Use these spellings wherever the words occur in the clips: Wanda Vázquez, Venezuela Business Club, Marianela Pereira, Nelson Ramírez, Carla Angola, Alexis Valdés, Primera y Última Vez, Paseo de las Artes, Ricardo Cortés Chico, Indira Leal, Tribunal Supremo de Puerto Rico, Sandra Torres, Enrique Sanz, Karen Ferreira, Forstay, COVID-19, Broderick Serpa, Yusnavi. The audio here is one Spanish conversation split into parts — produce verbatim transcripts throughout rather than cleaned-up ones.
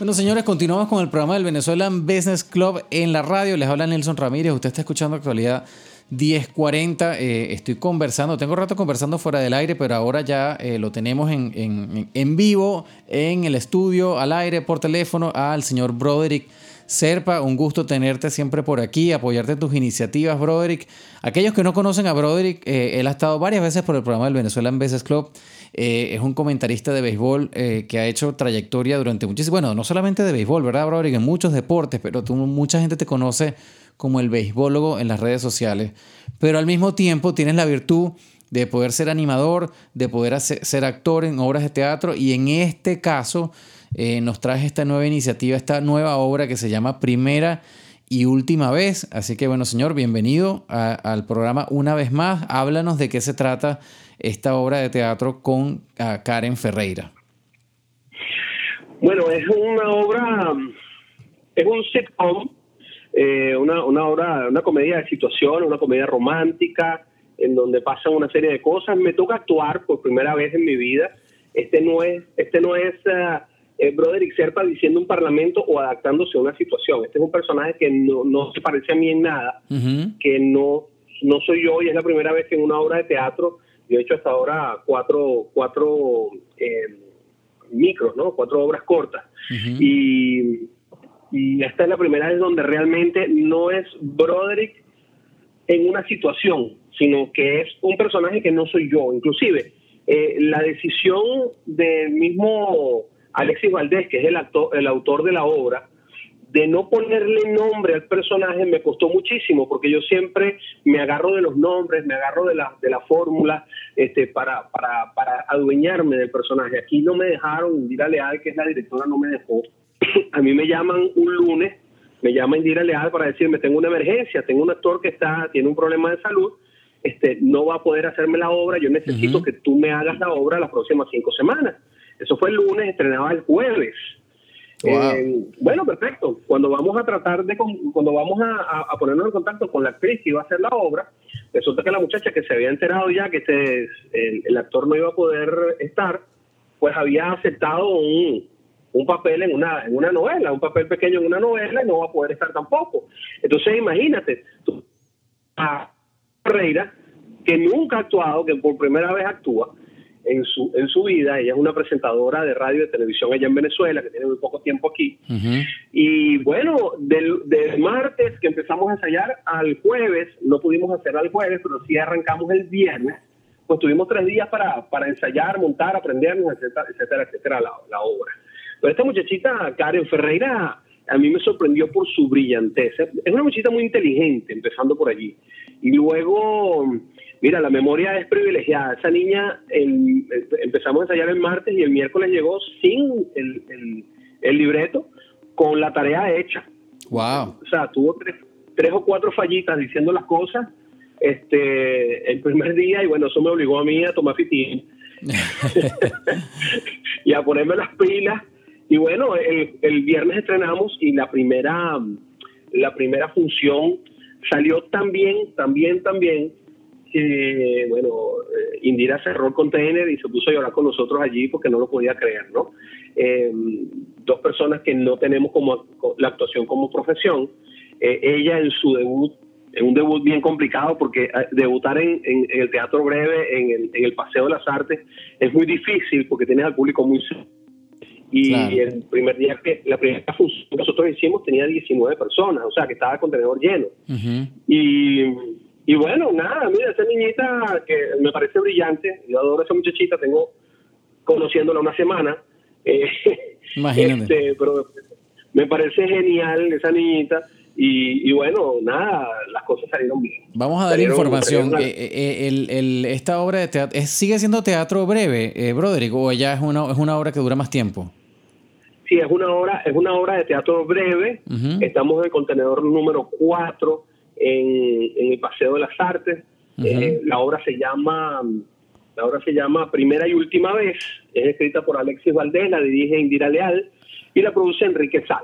Bueno, señores, continuamos con el programa del Venezuela Business Club en la radio. Les habla Nelson Ramírez. Usted está escuchando Actualidad diez cuarenta. Eh, estoy conversando, tengo rato conversando fuera del aire, pero ahora ya eh, lo tenemos en, en, en vivo, en el estudio, al aire, por teléfono, al señor Broderick Serpa. Un gusto tenerte siempre por aquí, apoyarte en tus iniciativas, Broderick. Aquellos que no conocen a Broderick, eh, él ha estado varias veces por el programa del Venezuela Business Club. Eh, es un comentarista de béisbol eh, que ha hecho trayectoria durante muchísimo... Bueno, no solamente de béisbol, ¿verdad, Broderick? En muchos deportes, pero tú, mucha gente te conoce como el beisbólogo en las redes sociales. Pero al mismo tiempo tienes la virtud de poder ser animador, de poder hacer, ser actor en obras de teatro. Y en este caso... Eh, nos trae esta nueva iniciativa, esta nueva obra que se llama Primera y Última Vez. Así que bueno, señor, bienvenido a, al programa una vez más. Háblanos de qué se trata esta obra de teatro con a Karen Ferreira. Bueno, es una obra, es un sitcom, eh, una, una obra, una comedia de situación, una comedia romántica, en donde pasan una serie de cosas. Me toca actuar por primera vez en mi vida. Este no es, este no es... Uh, Eh, Broderick Serpa diciendo un parlamento o adaptándose a una situación. Este es un personaje que no, no se parece a mí en nada, uh-huh. que no, no soy yo, y es la primera vez que en una obra de teatro, yo he hecho hasta ahora cuatro, cuatro eh, micros, ¿no? Cuatro obras cortas. Uh-huh. Y, y esta es la primera vez donde realmente no es Broderick en una situación, sino que es un personaje que no soy yo. Inclusive, eh, la decisión del mismo... Alexis Valdés, que es el, actor, el autor de la obra, de no ponerle nombre al personaje me costó muchísimo, porque yo siempre me agarro de los nombres, me agarro de la, de la fórmula este, para, para, para adueñarme del personaje. Aquí no me dejaron, Indira Leal, que es la directora, no me dejó. A mí me llaman un lunes, me llama Indira Leal para decirme, tengo una emergencia, tengo un actor que está tiene un problema de salud, este, no va a poder hacerme la obra, yo necesito uh-huh. que tú me hagas la obra las próximas cinco semanas. Eso fue el lunes, estrenaba el jueves. Wow. Eh, bueno, perfecto. Cuando vamos a tratar de, cuando vamos a, a ponernos en contacto con la actriz que iba a hacer la obra, resulta que la muchacha que se había enterado ya que este, el, el actor no iba a poder estar, pues había aceptado un, un papel en una, en una novela, un papel pequeño en una novela, y no va a poder estar tampoco. Entonces, imagínate, tú, a Ferreira, que nunca ha actuado, que por primera vez actúa, en su en su vida, ella es una presentadora de radio y de televisión allá en Venezuela, que tiene muy poco tiempo aquí, uh-huh. y bueno, del, del martes que empezamos a ensayar al jueves, no pudimos hacer al jueves, pero sí arrancamos el viernes, pues tuvimos tres días para, para ensayar, montar, aprendernos, etcétera, etcétera, etcétera, la, la obra. Pero esta muchachita, Karen Ferreira, a mí me sorprendió por su brillantez. Es una muchachita muy inteligente, empezando por allí. Y luego... Mira, la memoria es privilegiada. Esa niña, el, empezamos a ensayar el martes y el miércoles llegó sin el, el, el libreto, con la tarea hecha. Wow. O sea, tuvo tres, tres o cuatro fallitas diciendo las cosas este, el primer día, y bueno, eso me obligó a mí a tomar fitín y a ponerme las pilas. Y bueno, el, el viernes estrenamos y la primera, la primera función salió tan bien, tan bien, tan bien, que, bueno, Indira cerró el container y se puso a llorar con nosotros allí porque no lo podía creer, ¿no? Eh, dos personas que no tenemos como la actuación como profesión. Eh, ella en su debut, en un debut bien complicado, porque debutar en, en, en el teatro breve, en el, en el Paseo de las Artes, es muy difícil porque tienes al público muy... Y claro. el primer día que la primera función que nosotros hicimos tenía diecinueve personas, o sea, que estaba el contenedor lleno. Uh-huh. Y... Y bueno, nada, mira, esa niñita que me parece brillante, yo adoro a esa muchachita, tengo conociéndola una semana. Eh, Imagínate. Este, pero me parece genial esa niñita y, y bueno, nada, las cosas salieron bien. Vamos a dar salieron, información. Salieron eh, eh, el, el, esta obra de teatro, ¿sigue siendo teatro breve, eh, Broderick, o ya es una, es una obra que dura más tiempo? Sí, es una obra, es una obra de teatro breve. Uh-huh. Estamos en el contenedor número cuatro. En, en el Paseo de las Artes. Uh-huh. eh, la obra se llama la obra se llama Primera y Última Vez, es escrita por Alexis Valdés, la dirige Indira Leal y la produce Enrique Sanz.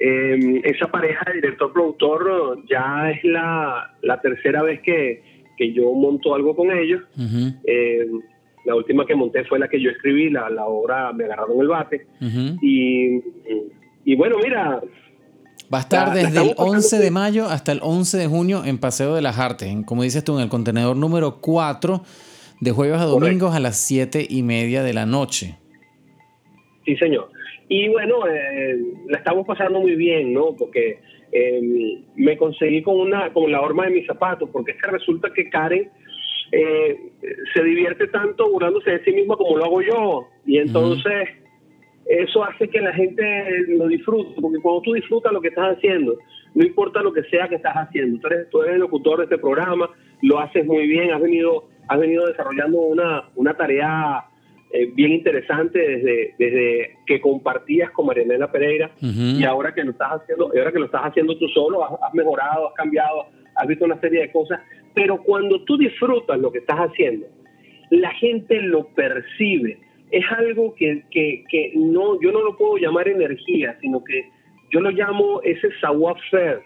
Eh, esa pareja de director-productor ya es la, la tercera vez que, que yo monto algo con ellos. Uh-huh. eh, La última que monté fue la que yo escribí, la, la obra Me agarraron el bate. Uh-huh. Y, y bueno, mira... Va a estar la, desde la el once de mayo hasta el once de junio en Paseo de las Artes, en, como dices tú, en el contenedor número cuatro, de jueves a domingos. Correcto. A las siete y media de la noche. Sí, señor. Y bueno, eh, la estamos pasando muy bien, ¿no? Porque eh, me conseguí con una con la horma de mis zapatos, porque es que resulta que Karen eh, se divierte tanto burlándose de sí misma como lo hago yo. Y entonces uh-huh. eso hace que la gente lo disfrute, porque cuando tú disfrutas lo que estás haciendo, no importa lo que sea que estás haciendo, tú eres, tú eres el locutor de este programa, lo haces muy bien, has venido, has venido desarrollando una, una tarea... Eh, bien interesante desde, desde que compartías con Marianela Pereira uh-huh. y ahora que lo estás haciendo, ahora que lo estás haciendo tú solo, has, has mejorado, has cambiado, has visto una serie de cosas, pero cuando tú disfrutas lo que estás haciendo, la gente lo percibe. Es algo que, que, que no, yo no lo puedo llamar energía, sino que yo lo llamo ese savoir-faire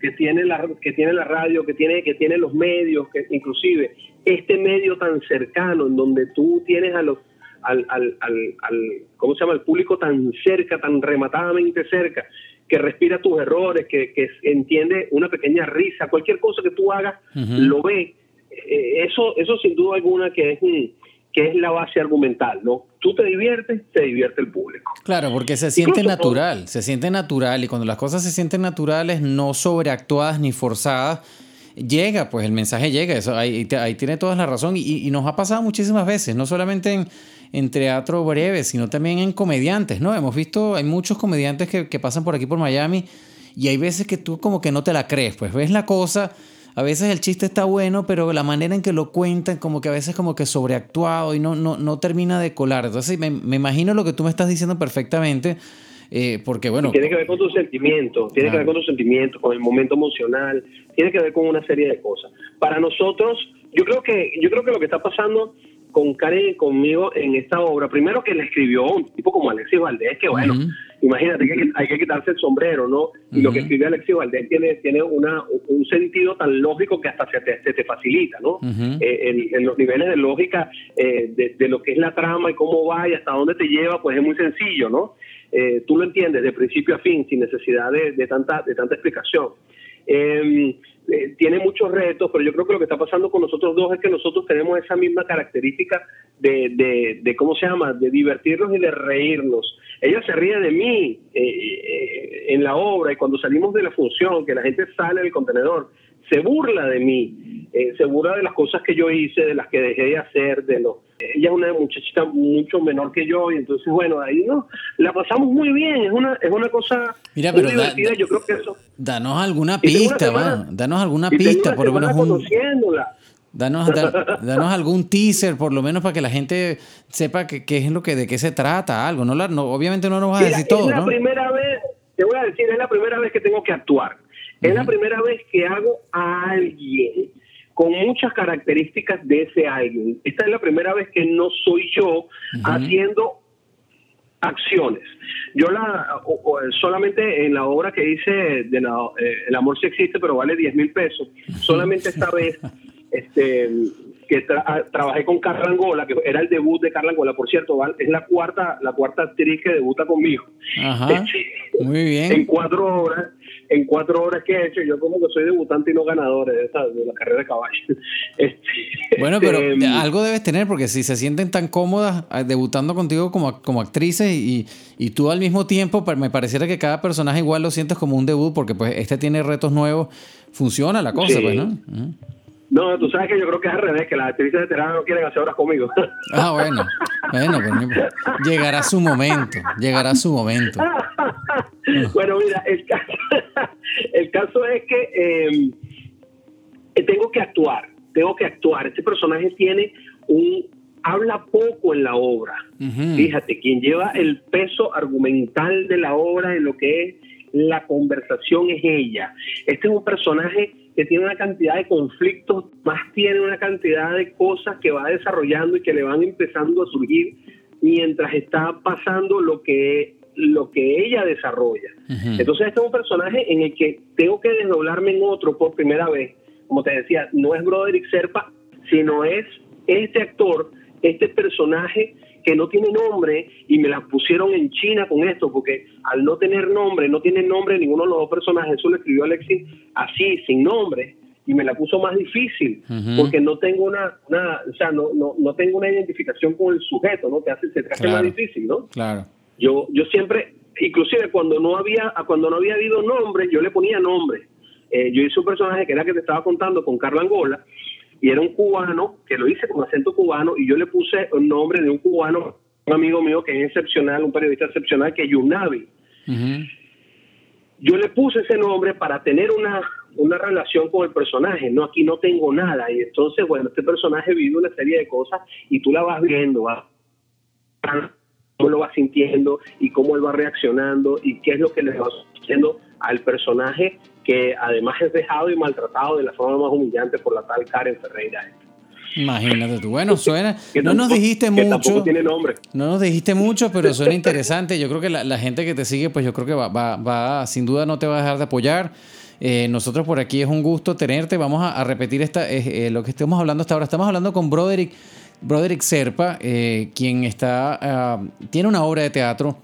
que tiene la, que tiene la radio, que tiene, que tiene los medios, que inclusive este medio tan cercano en donde tú tienes a los Al, al, al, al, ¿cómo se llama? Al público tan cerca, tan rematadamente cerca, que respira tus errores, que, que entiende una pequeña risa, cualquier cosa que tú hagas, uh-huh. lo ve. Eh, eso, eso sin duda alguna que es, que es la base argumental, ¿no? Tú te diviertes, te divierte el público. Claro, porque se siente Incluso, natural, ¿no? se siente natural, y cuando las cosas se sienten naturales, no sobreactuadas ni forzadas, llega, pues el mensaje llega. Eso, ahí, ahí tiene toda la razón, y, y nos ha pasado muchísimas veces, no solamente en, en teatro breve, sino también en comediantes, ¿no? Hemos visto, hay muchos comediantes que, que pasan por aquí por Miami, y hay veces que tú como que no te la crees, pues ves la cosa, a veces el chiste está bueno, pero la manera en que lo cuentan, como que a veces como que sobreactuado, y no, no, no termina de colar. Entonces me, me imagino lo que tú me estás diciendo perfectamente. Eh, porque, bueno, tiene que ver con tus sentimientos, tiene claro. que ver con tus sentimientos, con el momento emocional, tiene que ver con una serie de cosas. Para nosotros, yo creo que yo creo que lo que está pasando con Karen y conmigo en esta obra, primero que la escribió un tipo como Alexis Valdés, que bueno, uh-huh. imagínate que hay que quitarse el sombrero, ¿no? Y uh-huh. lo que escribió Alexis Valdés tiene, tiene una, un sentido tan lógico que hasta se te, se te facilita, ¿no? Uh-huh. Eh, en, en los niveles de lógica eh, de, de lo que es la trama y cómo va y hasta dónde te lleva, pues es muy sencillo, ¿no? Eh, tú lo entiendes de principio a fin, sin necesidad de, de tanta de tanta explicación. Eh, eh, tiene muchos retos, pero yo creo que lo que está pasando con nosotros dos es que nosotros tenemos esa misma característica de, de, de ¿cómo se llama?, de divertirnos y de reírnos. Ella se ríe de mí eh, eh, en la obra, y cuando salimos de la función, que la gente sale del contenedor, se burla de mí, eh, se burla de las cosas que yo hice, de las que dejé de hacer, de los... Ella es una muchachita mucho menor que yo, y entonces, bueno, ahí no la pasamos muy bien. Es una, es una cosa Mira, muy pero divertida, da, yo creo que eso... Danos alguna pista, semana, bueno, danos alguna pista, por lo menos un... Danos, da, danos algún teaser, por lo menos, para que la gente sepa qué es lo que, de qué se trata, algo. No, la, no obviamente no nos vas Mira, a decir todo, ¿no? Es la primera vez, te voy a decir, es la primera vez que tengo que actuar. Uh-huh. Es la primera vez que hago a alguien con muchas características de ese alguien. Esta es la primera vez que no soy yo uh-huh. haciendo acciones. Yo la o, o, solamente en la obra que hice de la, eh, El amor sí existe, pero vale diez mil pesos. Solamente esta vez este, que tra- trabajé con Carla Angola, que era el debut de Carla Angola. Por cierto, ¿vale? Es la cuarta la cuarta actriz que debuta conmigo. Ajá. Este, muy bien. En cuatro horas. En cuatro horas que he hecho, yo como que soy debutante y no ganador de, esta, de la carrera de caballo. Este, bueno, pero este, algo debes tener, porque si se sienten tan cómodas debutando contigo como, como actrices y, y tú al mismo tiempo, me pareciera que cada personaje igual lo sientes como un debut, porque pues este tiene retos nuevos, funciona la cosa, sí. pues, ¿no? Uh-huh. No, tú sabes que yo creo que es al revés, que las actrices veteranas no quieren hacer horas conmigo. Ah, bueno. Bueno, pues, llegará su momento, llegará su momento. Bueno, mira, el caso, el caso es que eh, tengo que actuar, tengo que actuar. Este personaje tiene un... habla poco en la obra. Uh-huh. Fíjate, quien lleva el peso argumental de la obra, en lo que es la conversación, es ella. Este es un personaje que tiene una cantidad de conflictos, más tiene una cantidad de cosas que va desarrollando y que le van empezando a surgir mientras está pasando lo que, lo que ella desarrolla. Uh-huh. Entonces este es un personaje en el que tengo que desdoblarme en otro por primera vez. Como te decía, no es Broderick Serpa, sino es este actor este personaje que no tiene nombre, y me las pusieron en China con esto, porque al no tener nombre, no tiene nombre ninguno de los dos personajes. Eso lo escribió Alexis así, sin nombre, y me la puso más difícil, uh-huh. porque no tengo una, una o sea, no, no, no tengo una identificación con el sujeto, ¿no? Te hace, se te hace claro. más difícil, ¿no? Claro. Yo, yo siempre, inclusive cuando no había, cuando no había habido nombre, yo le ponía nombre. Eh, yo hice un personaje que era que te estaba contando con Carla Angola, y era un cubano, que lo hice con acento cubano, y yo le puse el nombre de un cubano, un amigo mío que es excepcional, un periodista excepcional, que es Yusnavi. Uh-huh. Yo le puse ese nombre para tener una, una relación con el personaje. No, aquí no tengo nada. Y entonces, bueno, este personaje vive una serie de cosas y tú la vas viendo, vas cómo lo vas sintiendo y cómo él va reaccionando y qué es lo que le va sucediendo al personaje, que además es dejado y maltratado de la forma más humillante por la tal Karen Ferreira. Imagínate tú. Bueno, suena... No nos dijiste mucho. Que tampoco tiene nombre. No nos dijiste mucho, pero suena interesante. Yo creo que la, la gente que te sigue, pues yo creo que va, va, va, sin duda no te va a dejar de apoyar. Eh, nosotros por aquí es un gusto tenerte. Vamos a, a repetir esta, eh, eh, lo que estamos hablando hasta ahora. Estamos hablando con Broderick, Broderick Serpa, eh, quien está uh, tiene una obra de teatro,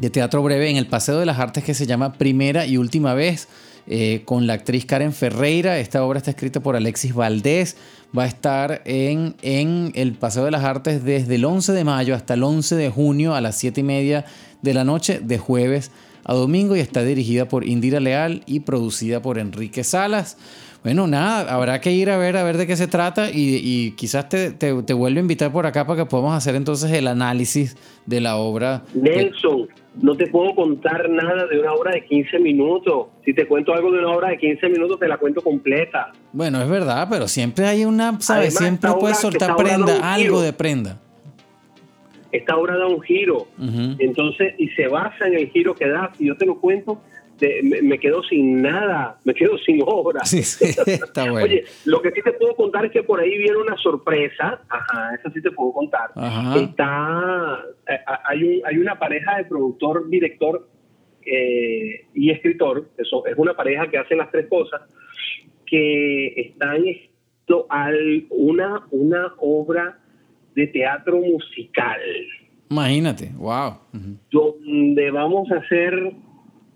de teatro breve en el Paseo de las Artes, que se llama Primera y Última Vez. Eh, con la actriz Karen Ferreira. Esta obra está escrita por Alexis Valdés. Va a estar en, en el Paseo de las Artes desde el once de mayo hasta el once de junio a las siete y media de la noche, de jueves a domingo, y está dirigida por Indira Leal y producida por Enrique Sanz. Bueno, nada, habrá que ir a ver a ver de qué se trata, y, y quizás te, te, te vuelvo a invitar por acá para que podamos hacer entonces el análisis de la obra. Nelson, no te puedo contar nada de una obra de quince minutos. Si te cuento algo de una obra de quince minutos, te la cuento completa. Bueno, es verdad, pero siempre hay una, ¿sabes? Además, siempre puedes soltar prenda, algo de prenda. Esta obra da un giro, uh-huh. entonces, y se basa en el giro que da. Si yo te lo cuento, te, me, me quedo sin nada, me quedo sin obra. Sí, sí, está bueno. Oye, lo que sí te puedo contar es que por ahí viene una sorpresa. Ajá, eso sí te puedo contar. Ajá. Está, hay, hay una pareja de productor, director eh, y escritor. Eso es una pareja que hace las tres cosas, que están haciendo una, una obra de teatro musical. Imagínate, wow. Uh-huh. Donde vamos a hacer,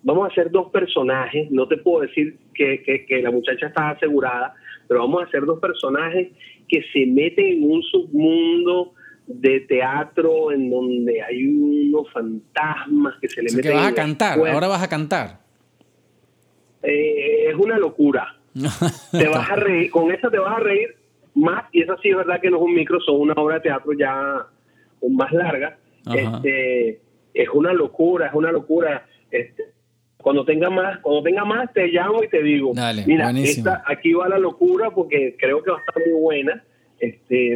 vamos a hacer dos personajes. No te puedo decir que, que, que la muchacha está asegurada, pero vamos a hacer dos personajes que se meten en un submundo de teatro en donde hay unos fantasmas que se le o sea, meten. Que vas a cantar, cuerpo. Ahora vas a cantar. Eh, es una locura. Te vas a reír, con eso te vas a reír más, y esa sí es verdad que no es un micro, son una obra de teatro ya más larga. Este, es una locura, es una locura. Este, cuando tenga más, cuando tenga más te llamo y te digo. Dale, mira, esta, aquí va la locura, porque creo que va a estar muy buena. Este,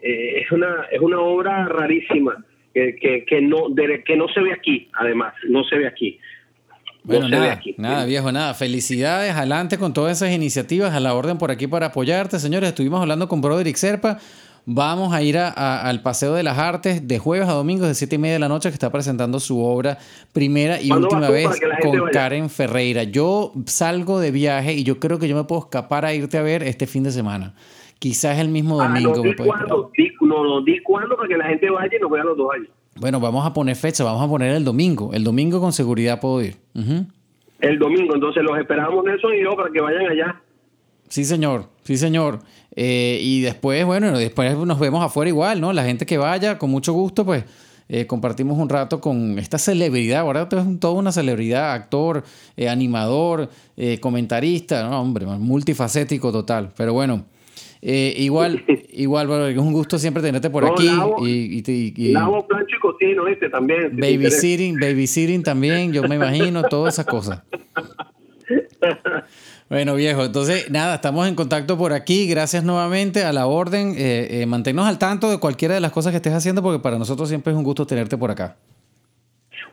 eh, es una, es una obra rarísima que, que, que no, de, que no se ve aquí, además, no se ve aquí. Bueno, no nada, nada viejo, nada. Felicidades, adelante con todas esas iniciativas, a la orden por aquí para apoyarte. Señores, estuvimos hablando con Broderick Serpa. Vamos a ir a, a, al Paseo de las Artes de jueves a domingo de siete y media de la noche, que está presentando su obra Primera y Última Vez con vaya? Karen Ferreira. Yo salgo de viaje y yo creo que yo me puedo escapar a irte a ver este fin de semana. Quizás el mismo domingo. Ah, no, di cuándo, di, no, no, di cuándo para que la gente vaya y nos vea los dos años. Bueno, vamos a poner fecha, vamos a poner el domingo. El domingo con seguridad puedo ir. Uh-huh. El domingo, entonces los esperamos, Nelson y yo, para que vayan allá. Sí, señor, sí, señor. Eh, y después, bueno, después nos vemos afuera igual, ¿no? La gente que vaya, con mucho gusto, pues eh, compartimos un rato con esta celebridad. Ahora es toda una celebridad, actor, eh, animador, eh, comentarista, no, hombre, multifacético total. Pero bueno. Eh, igual, igual, bueno, es un gusto siempre tenerte por no, aquí. Lavo, y, y, y, lavo, plancho y cocino, este también. Si babysitting, babysitting también, yo me imagino, todas esas cosas. Bueno, viejo, entonces, nada, estamos en contacto por aquí. Gracias nuevamente, a la orden. Eh, eh, manténnos al tanto de cualquiera de las cosas que estés haciendo, porque para nosotros siempre es un gusto tenerte por acá.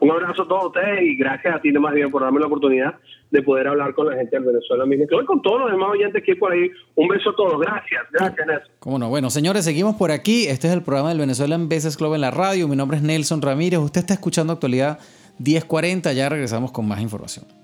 Un abrazo a todos ustedes y gracias a ti, más bien, por darme la oportunidad de poder hablar con la gente del Venezuela Business Club, con todos los demás oyentes que hay por ahí. Un beso a todos. Gracias. Gracias, Nelson. Cómo no. Bueno, señores, seguimos por aquí. Este es el programa del Venezuela Business Club en la radio. Mi nombre es Nelson Ramírez. Usted está escuchando Actualidad diez cuarenta. Ya regresamos con más información.